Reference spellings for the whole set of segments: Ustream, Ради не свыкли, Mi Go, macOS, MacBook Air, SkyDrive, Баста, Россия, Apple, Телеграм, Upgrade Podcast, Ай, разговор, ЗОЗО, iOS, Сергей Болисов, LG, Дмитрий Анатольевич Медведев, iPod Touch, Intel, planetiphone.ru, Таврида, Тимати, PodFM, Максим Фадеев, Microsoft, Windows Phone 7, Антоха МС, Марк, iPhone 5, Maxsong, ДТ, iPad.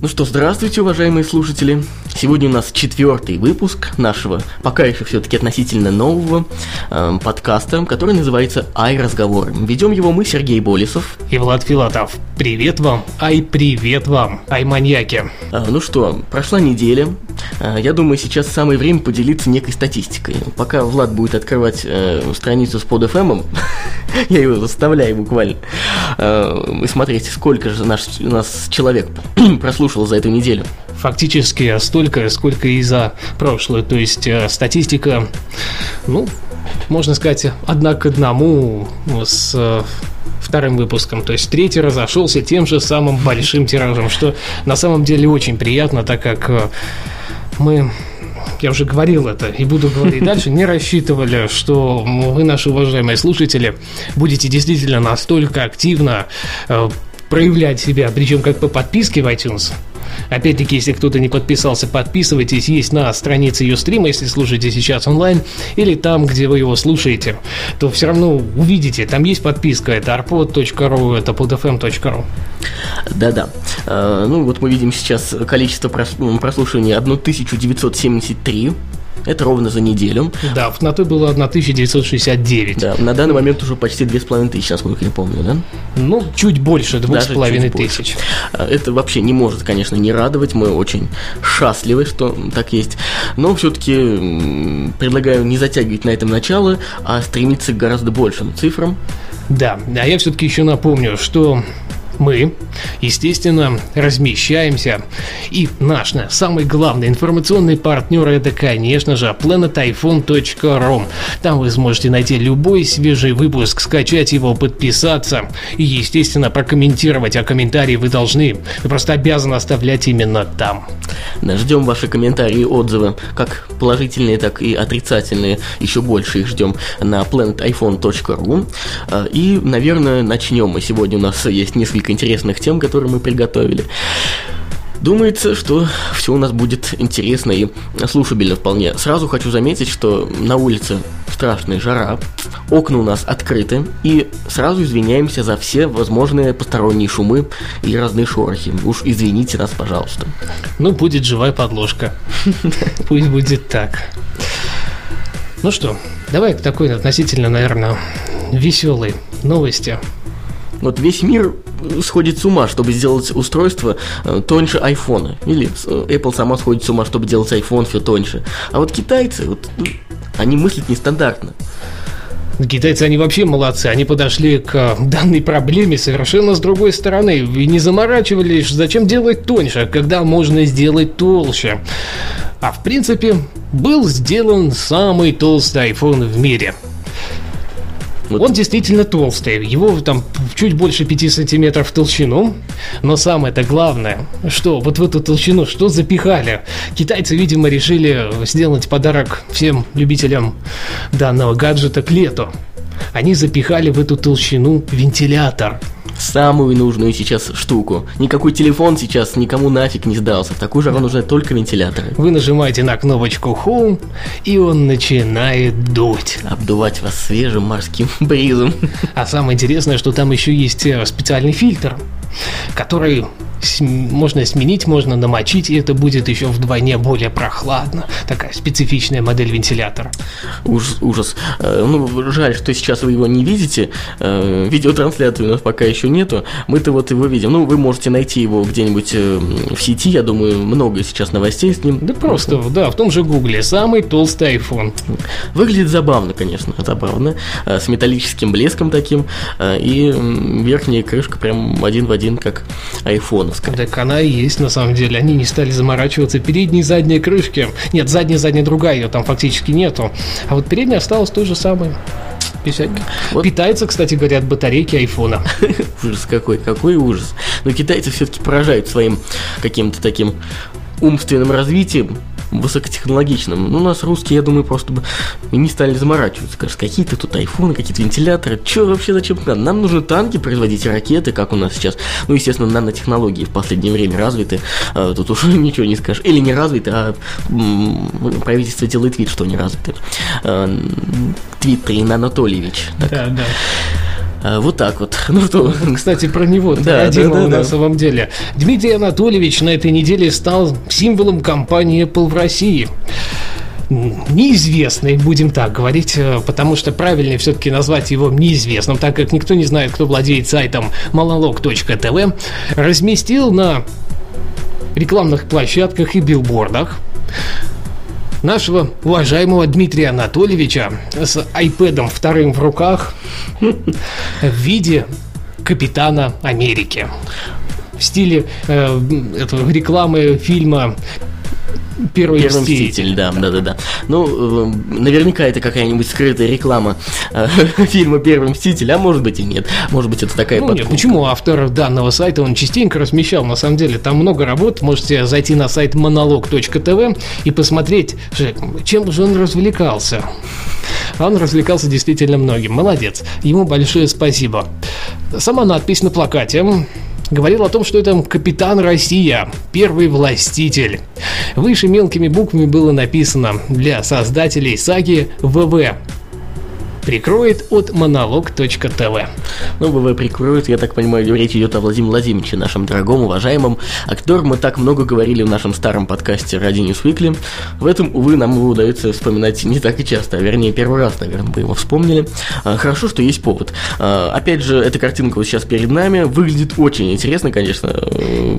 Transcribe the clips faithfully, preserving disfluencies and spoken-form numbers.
Ну что, здравствуйте, уважаемые слушатели. Сегодня у нас четвертый выпуск нашего, пока еще все-таки относительно нового э, подкаста, который называется «Ай, разговор». Ведем его мы, Сергей Болисов и Влад Филатов. Привет вам, ай, привет вам, ай, маньяки. Э, ну что, прошла неделя. Э, я думаю, сейчас самое время поделиться некой статистикой. Пока Влад будет открывать э, страницу с PodFM, я его заставляю буквально. И смотрите, сколько же наш, нас человек прослушал за эту неделю. Фактически столько, сколько и за прошлое. То есть статистика, ну, можно сказать, одна к одному с вторым выпуском. То есть третий разошелся тем же самым большим тиражем, что на самом деле очень приятно, так как мы... Я уже говорил это и буду говорить дальше. Не рассчитывали, что вы, наши уважаемые слушатели, будете действительно настолько активно э, проявлять себя, причем как по подписке в iTunes. Опять-таки, если кто-то не подписался, подписывайтесь. Есть на странице Ustream, если слушаете сейчас онлайн, или там, где вы его слушаете, то все равно увидите. Там есть подписка, это ар пи о ди точка ру, это под эф эм точка ру. Да-да, ну вот мы видим сейчас количество прослушиваний тысяча девятьсот семьдесят три. Это ровно за неделю. Да, на той было тысяча девятьсот шестьдесят девять. Да, на данный момент уже почти две тысячи пятьсот, насколько я помню, да? Ну, чуть больше, две тысячи пятьсот. Это вообще не может, конечно, не радовать. Мы очень счастливы, что так есть. Но все-таки предлагаю не затягивать на этом начало, а стремиться к гораздо большим цифрам. Да, а я все-таки еще напомню, что... Мы, естественно, размещаемся. И наш самый главный информационный партнер — это, конечно же, планет айфон точка ру. Там вы сможете найти любой свежий выпуск, скачать его, подписаться и, естественно, прокомментировать. А комментарии вы должны, вы просто обязаны оставлять именно там. Ждем ваши комментарии и отзывы, как положительные, так и отрицательные. Еще больше их ждем на планет айфон точка ру. И, наверное, начнем мы. Сегодня у нас есть несколько интересных тем, которые мы приготовили. Думается, что все у нас будет интересно и слушабельно вполне. Сразу хочу заметить, что на улице страшная жара, окна у нас открыты, и сразу извиняемся за все возможные посторонние шумы и разные шорохи. Уж извините нас, пожалуйста. Ну, будет живая подложка. Пусть будет так. Ну что, давай к такой относительно, наверное, веселой новости. Вот весь мир сходит с ума, чтобы сделать устройство тоньше айфона. Или Apple сама сходит с ума, чтобы делать iPhone все тоньше. А вот китайцы, вот, они мыслят нестандартно. Китайцы, они вообще молодцы. Они подошли к данной проблеме совершенно с другой стороны. И не заморачивались, зачем делать тоньше, когда можно сделать толще. А в принципе, был сделан самый толстый iPhone в мире. Вот. Он действительно толстый, его там чуть больше пяти сантиметров в толщину. Но самое-то главное, что вот в эту толщину что запихали? Китайцы, видимо, решили сделать подарок всем любителям данного гаджета к лету. Они запихали в эту толщину вентилятор. Самую нужную сейчас штуку. Никакой телефон сейчас никому нафиг не сдался. В такую жару нужны только вентиляторы. Вы нажимаете на кнопочку Home, и он начинает дуть, обдувать вас свежим морским бризом. А самое интересное, что там еще есть специальный фильтр, который можно сменить, можно намочить, и это будет еще вдвойне более прохладно. Такая специфичная модель вентилятора. Ужас, ужас. Ну, жаль, что сейчас вы его не видите. Видеотрансляции у нас пока еще нету. Мы-то вот его видим. Ну, вы можете найти его где-нибудь в сети. Я думаю, много сейчас новостей с ним. Да просто, да, в том же Гугле. Самый толстый iPhone. Выглядит забавно, конечно, забавно. С металлическим блеском таким. И верхняя крышка прям один в один, как iPhone. Так она и есть, на самом деле. Они не стали заморачиваться. Передние и задние крышки. Нет, задняя-задняя другая, ее там фактически нету. А вот передняя осталась той же самой. Вот. Питается, кстати говоря, от батарейки айфона. Ужас какой, какой ужас. Но китайцы все-таки поражают своим каким-то таким умственным развитием. высокотехнологичным. Ну, у нас русские, я думаю, просто бы не стали заморачиваться. Кажется, какие-то тут айфоны, какие-то вентиляторы. Че вообще зачем надо? Нам нужны танки, производить ракеты, как у нас сейчас. Ну, естественно, нанотехнологии в последнее время развиты. А, тут уже ничего не скажешь. Или не развиты, а м-м, правительство делает вид, что не развиты. А, Твиттерин Анатольевич. Так. Да, да. Вот так вот. Ну что, кстати, про него. Да, да, да, на да. самом деле. Дмитрий Анатольевич на этой неделе стал символом компании Apple в России. Неизвестный, будем так говорить, потому что правильнее все-таки назвать его неизвестным, так как никто не знает, кто владеет сайтом монолог точка ти ви, разместил на рекламных площадках и билбордах нашего уважаемого Дмитрия Анатольевича с iPad'ом вторым в руках в виде Капитана Америки в стиле э, этого, рекламы фильма Первый, Первый мститель, мститель, да, да, да, да. Ну, э, наверняка это какая-нибудь скрытая реклама э, фильма Первый мститель, а может быть и нет. Может быть, это такая ну, подкупка. Нет, почему автор данного сайта, он частенько размещал, на самом деле, там много работ. Можете зайти на сайт монолог точка ти ви и посмотреть, чем же он развлекался. Он развлекался действительно многим. Молодец, ему большое спасибо. Сама надпись на плакате говорил о том, что это Капитан Россия, первый властитель. Выше мелкими буквами было написано: для создателей саги ВВ прикроет от монолог точка ти ви. Ну, ВВ прикроет, я так понимаю, речь идет о Владимире Владимировиче, нашем дорогом, уважаемом, о котором мы так много говорили в нашем старом подкасте «Ради не свыкли». В этом, увы, нам его удается вспоминать не так и часто, а вернее, первый раз, наверное, мы его вспомнили. А, хорошо, что есть повод. А, опять же, эта картинка вот сейчас перед нами выглядит очень интересно, конечно,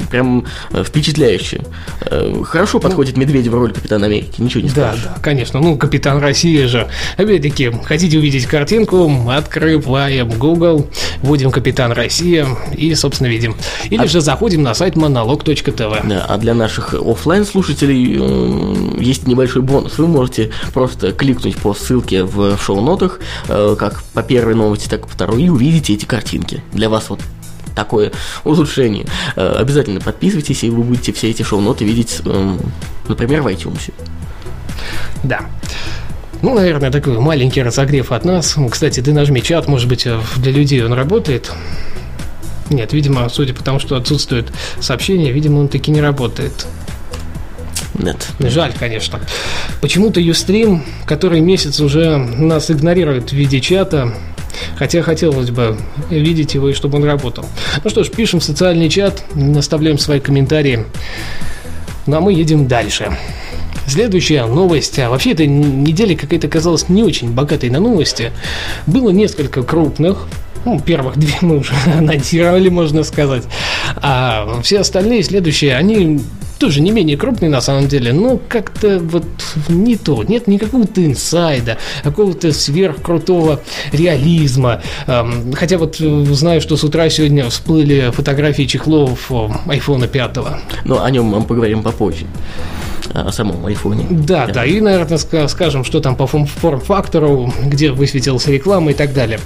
прям впечатляюще. А, хорошо подходит ну, Медведев в роль Капитана Америки, ничего не скажешь. Да, да, конечно, ну, Капитан России же. Опять-таки, хотите увидеть картинку, открываем Google, вводим «Капитан Россия» и, собственно, видим. Или а... же заходим на сайт монолог точка ти ви. Да, а для наших офлайн-слушателей э, есть небольшой бонус. Вы можете просто кликнуть по ссылке в шоу-нотах, э, как по первой новости, так и по второй, и увидите эти картинки. Для вас вот такое улучшение. Э, обязательно подписывайтесь, и вы будете все эти шоу-ноты видеть, э, например, в iTunes. Да. Ну, наверное, такой маленький разогрев от нас. Кстати, ты нажми чат, может быть, для людей он работает. Нет, видимо, судя по тому, что отсутствует сообщение, видимо, он таки не работает. Нет. Жаль, конечно. Почему-то Ustream, который месяц уже нас игнорирует в виде чата, хотя хотелось бы видеть его и чтобы он работал. Ну что ж, пишем в социальный чат, оставляем свои комментарии. Ну а мы едем дальше. Следующая новость. А вообще, эта неделя какая-то казалась не очень богатой на новости. Было несколько крупных. Ну, первых две мы уже анонсировали, можно сказать. А все остальные, следующие, они тоже не менее крупные на самом деле, но как-то вот не то. Нет никакого-то инсайда, какого-то сверхкрутого реализма. Хотя вот знаю, что с утра сегодня всплыли фотографии чехлов айфона пять. Но о нем мы поговорим попозже. О самом айфоне. Да, да, да, и, наверное, скажем, что там по форм-фактору, где высветилась реклама и так далее.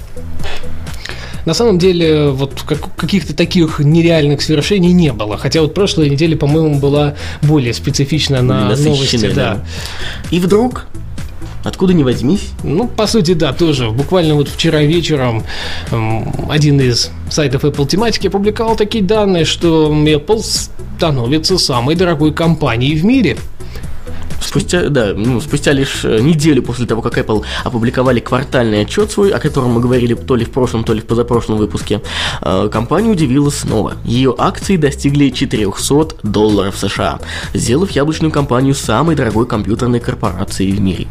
На самом деле, вот как, каких-то таких нереальных свершений не было. Хотя вот прошлой неделе, по-моему, была более специфична на новости. Да. И вдруг, откуда ни возьмись. Ну, по сути, да, тоже. Буквально вот вчера вечером эм, один из сайтов Apple тематики опубликовал такие данные, что Apple становится самой дорогой компанией в мире. Спустя, да, ну, спустя лишь неделю после того, как Apple опубликовали квартальный отчет свой, о котором мы говорили то ли в прошлом, то ли в позапрошлом выпуске, э, компания удивила снова. Ее акции достигли четыреста долларов США, сделав яблочную компанию самой дорогой компьютерной корпорацией в мире.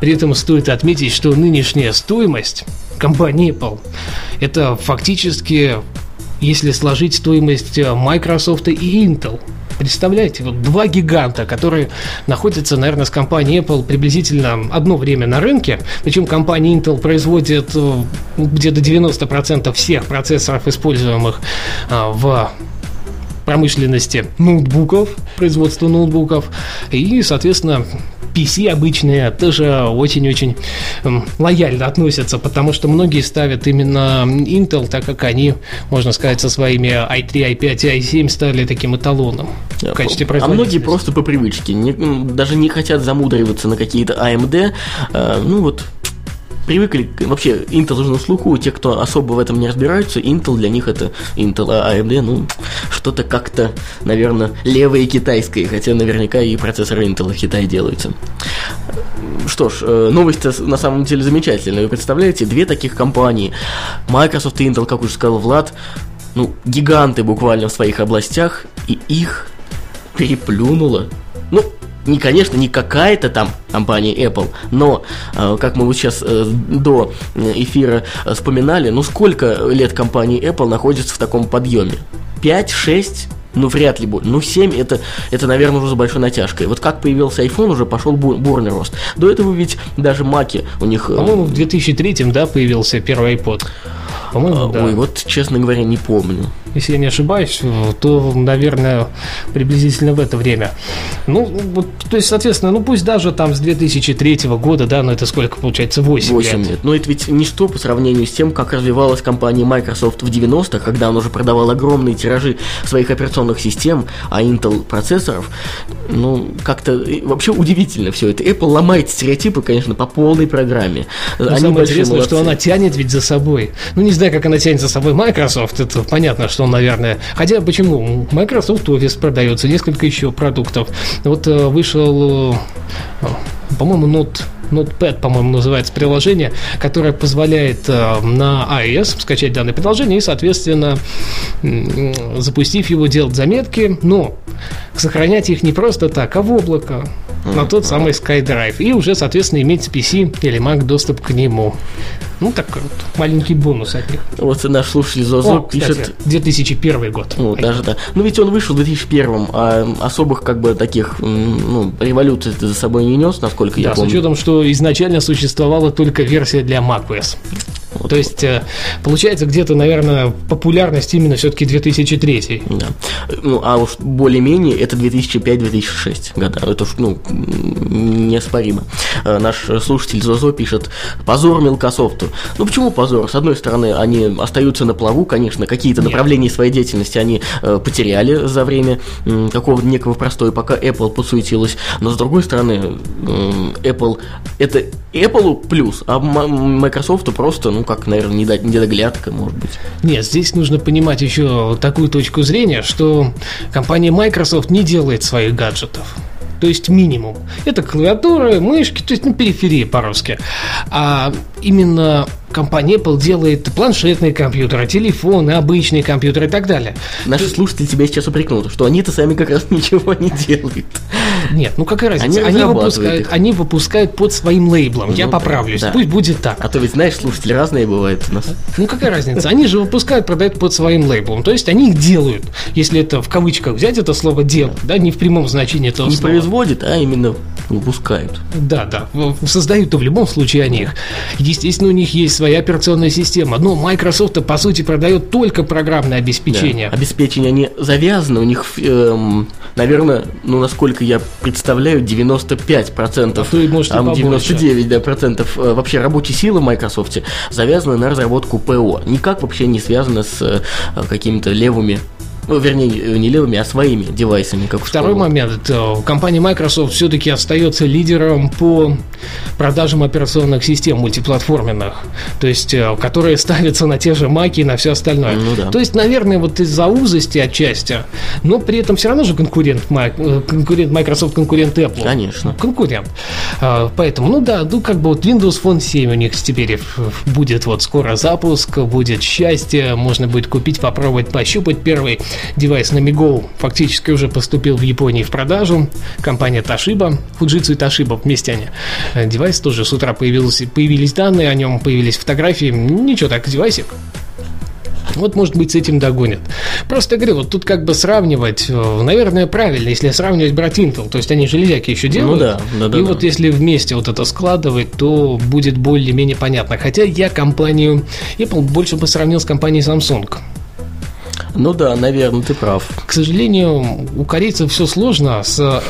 При этом стоит отметить, что нынешняя стоимость компании Apple – это фактически, если сложить стоимость Microsoft и Intel. Представляете, вот два гиганта, которые находятся, наверное, с компанией Apple приблизительно одно время на рынке. Причем компания Intel производит где-то девяносто процентов всех процессоров, используемых в промышленности ноутбуков, производства ноутбуков. И, соответственно, пи си обычные тоже очень-очень лояльно относятся, потому что многие ставят именно Intel, так как они, можно сказать, со своими ай три, ай пять, ай семь стали таким эталоном в качестве производителя. А многие просто по привычке, не, даже не хотят замудриваться на какие-то эй эм ди, э, ну вот... Привыкли, вообще, Intel уже на слуху, те, кто особо в этом не разбираются, Intel для них это Intel, а эй эм ди, ну, что-то как-то, наверное, левое и китайское, хотя наверняка и процессоры Intel в Китае делаются. Что ж, новость на самом деле замечательная, вы представляете, две таких компании, Microsoft и Intel, как уже сказал Влад, ну, гиганты буквально в своих областях, и их переплюнуло, ну, не, конечно, не какая-то там компания Apple, но, э, как мы вот сейчас э, до эфира вспоминали, ну сколько лет компании Apple находится в таком подъеме? пять шесть? Ну вряд ли будет. Ну семь это, это, наверное, уже за большой натяжкой. Вот как появился iPhone, уже пошел бур- бурный рост. До этого ведь даже маки у них... Э, По-моему, в две тысячи третьем, да, появился первый iPod? По-моему, э, да. Ой, вот, честно говоря, не помню. Если я не ошибаюсь, то, наверное, приблизительно в это время. Ну, вот, то есть, соответственно, ну пусть даже там с две тысячи третьего года, да, но это сколько получается? восемь лет. восемь лет. Но это ведь ничто по сравнению с тем, как развивалась компания Microsoft в девяностых, когда она уже продавала огромные тиражи своих операционных систем, а Intel процессоров. Ну, как-то вообще удивительно все это. Apple ломает стереотипы, конечно, по полной программе. Они самое интересное, молодцы, что она тянет ведь за собой. Ну, не знаю, как она тянет за собой Microsoft, это понятно, что наверное. Хотя, почему? Microsoft Office продается, несколько еще продуктов. Вот вышел, по-моему, Note, Notepad, по-моему, называется приложение, которое позволяет на iOS скачать данное приложение и, соответственно, запустив его, делать заметки, но сохранять их не просто так, а в облако, на тот самый SkyDrive, и уже, соответственно, иметь пи си или Mac доступ к нему. Ну, такой вот маленький бонус от них. Вот наш слушатель ЗОЗО О, пишет... Кстати, две тысячи первый год. Ну, даже так. Ну, ведь он вышел в две тысячи первом, а особых, как бы, таких, ну, революций ты за собой не нес, насколько да, я помню. Да, с учетом, что изначально существовала только версия для macOS. Вот. То есть, получается, где-то, наверное, популярность именно все-таки две тысячи третий. Да. Ну, а уж более-менее это две тысячи пятый - две тысячи шестой года. Это уж, ну, неоспоримо. Наш слушатель ЗОЗО пишет: позор мелкософту. Ну, почему позор? С одной стороны, они остаются на плаву, конечно, какие-то Нет. направления своей деятельности они потеряли за время какого-то некого простоя, пока Apple подсуетилась. Но, с другой стороны, Apple... Это Apple плюс, а Microsoft просто, ну, как, наверное, недоглядка, может быть. Нет, здесь нужно понимать еще такую точку зрения, что компания Microsoft не делает своих гаджетов. То есть минимум. Это клавиатуры, мышки, то есть на периферии по-русски. А именно компания Apple делает планшетные компьютеры, телефоны, обычные компьютеры и так далее. Наши есть... слушатели тебя сейчас упрекнут, что они-то сами как раз ничего не делают. Нет, ну какая разница, они, они, выпускают, они выпускают под своим лейблом, ну, я поправлюсь, да. Пусть будет так. А то ведь, знаешь, слушатели разные бывают у нас. Ну какая разница, они же выпускают, продают под своим лейблом, то есть они их делают, если это в кавычках взять это слово «делать», да, не в прямом значении этого не слова. Не производят, а именно выпускают. Да, да, создают-то в любом случае они их. Естественно, у них есть своя операционная система, но Microsoft-то, по сути, продает только программное обеспечение. Да. Обеспечение, они завязаны, у них, эм, наверное, ну насколько я представляю, девяносто пять процентов, а девяносто девять процентов да, процентов, э, вообще рабочей силы в Microsoft завязаны на разработку ПО. Никак вообще не связано с э, какими-то левыми, ну, вернее, не левыми, а своими девайсами. Как Второй момент. Компания Microsoft все-таки остается лидером по продажам операционных систем мультиплатформенных, то есть, которые ставятся на те же маки и на все остальное. Ну, да. То есть, наверное, вот из-за узости отчасти, но при этом все равно же конкурент, конкурент Microsoft, конкурент Apple. Конечно. Конкурент. Поэтому, ну да, ну как бы вот Windows Phone семь у них теперь будет вот скоро запуск, будет счастье, можно будет купить, попробовать, пощупать первый. Девайс Mi Go фактически уже поступил в Японии в продажу. Компания Toshiba, Fujitsu и Toshiba вместе они. Девайс тоже с утра появился, появились данные о нем, появились фотографии. Ничего так, девайсик. Вот, может быть, с этим догонят. Просто, я говорю, вот тут как бы сравнивать, наверное, правильно, если сравнивать брать Intel, то есть они железяки еще делают, ну, да, да, да, и да. Вот если вместе вот это складывать, то будет более-менее понятно. Хотя я компанию Apple больше бы сравнил с компанией Samsung. Ну да, наверное, ты прав. К сожалению, у корейцев все сложно с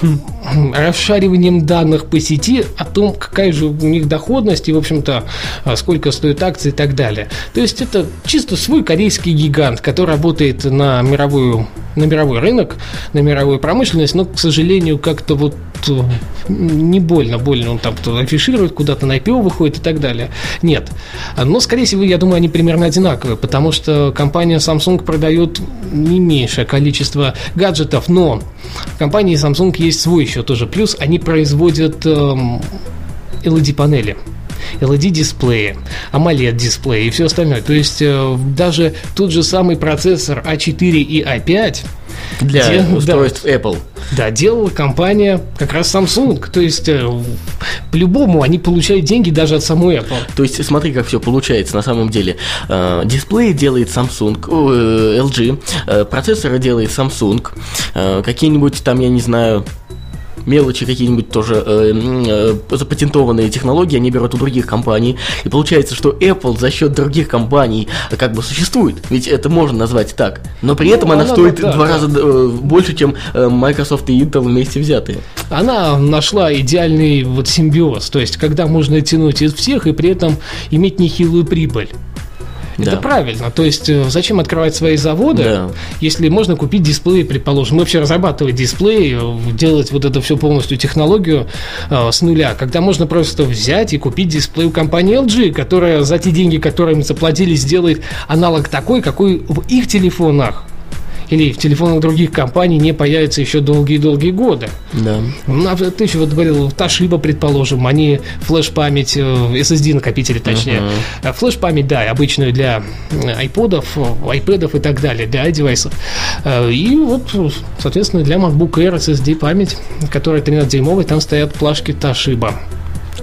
расшариванием данных по сети о том, какая же у них доходность и, в общем-то, сколько стоят акции и так далее. То есть это чисто свой корейский гигант, который работает на мировую, на мировой рынок, на мировую промышленность, но, к сожалению, как-то вот не больно, больно он там афиширует, куда-то на ай пи о выходит и так далее. Нет. Но, скорее всего, я думаю, они примерно одинаковые, потому что компания Samsung продает не меньшее количество гаджетов, но в компании Samsung есть свой еще тоже плюс. Они производят эл и ди-панели, эл и ди-дисплеи, AMOLED-дисплеи и все остальное. То есть даже тот же самый процессор а четыре и а пять для Дел... устройств да. Apple. Да, делала компания как раз Samsung. То есть по-любому они получают деньги даже от самой Apple. То есть смотри, как все получается на самом деле. Дисплей делает Samsung, эл джи, процессоры делает Samsung, какие-нибудь там, я не знаю, мелочи какие-нибудь тоже э, э, запатентованные технологии они берут у других компаний. И получается, что Apple за счет других компаний как бы существует. Ведь это можно назвать так. Но при ну, этом она, она стоит да, два да. раза э, больше, чем э, Microsoft и Intel вместе взятые. Она нашла идеальный вот симбиоз. То есть, когда можно тянуть из всех и при этом иметь нехилую прибыль. Это да. правильно, то есть зачем открывать свои заводы, да. если можно купить дисплеи, предположим, мы вообще разрабатывали дисплеи, делать вот это все полностью технологию э, с нуля, когда можно просто взять и купить дисплей у компании эл джи, которая за те деньги, которые им заплатили, сделает аналог такой, какой в их телефонах или в телефонах других компаний не появится еще долгие-долгие годы. Да. Ты еще вот говорил, Toshiba, предположим, они флеш-память, эс эс ди-накопители точнее, uh-huh. флеш-память, да, обычную для iPod'ов, iPad'ов и так далее, для девайсов. И вот, соответственно, для MacBook Air эс эс ди-память, которая тринадцатидюймовая, там стоят плашки Toshiba.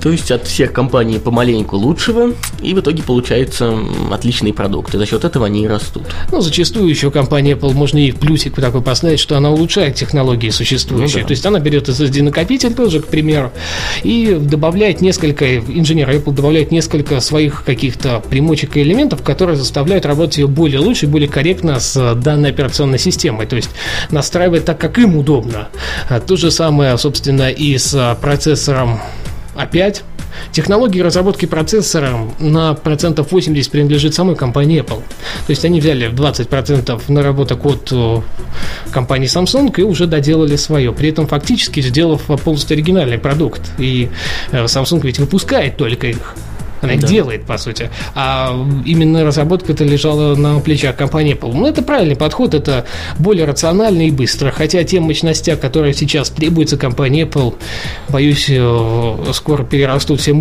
То есть от всех компаний помаленьку лучшего, и в итоге получаются отличные продукты. За счет этого они и растут. Ну, зачастую еще компания Apple, можно и плюсик такой поставить, что она улучшает технологии существующие. Ну, да. То есть она берет эс эс ди-накопитель тоже, к примеру, и добавляет несколько, инженеры Apple добавляет несколько своих каких-то примочек и элементов, которые заставляют работать ее более лучше и более корректно с данной операционной системой. То есть настраивает так, как им удобно. То же самое, собственно, и с процессором а пять. Технологии разработки процессора на процентов восемьдесят принадлежит самой компании Apple. То есть они взяли двадцать процентов наработок от компании Samsung и уже доделали свое. При этом фактически сделав полностью оригинальный продукт. И Samsung ведь выпускает только их. Она их да. делает, по сути. А именно разработка-то лежала на плечах компании Apple. Ну, это правильный подход, это более рационально и быстро. Хотя те мощности, которые сейчас требуются компании Apple, боюсь, скоро перерастут все мы-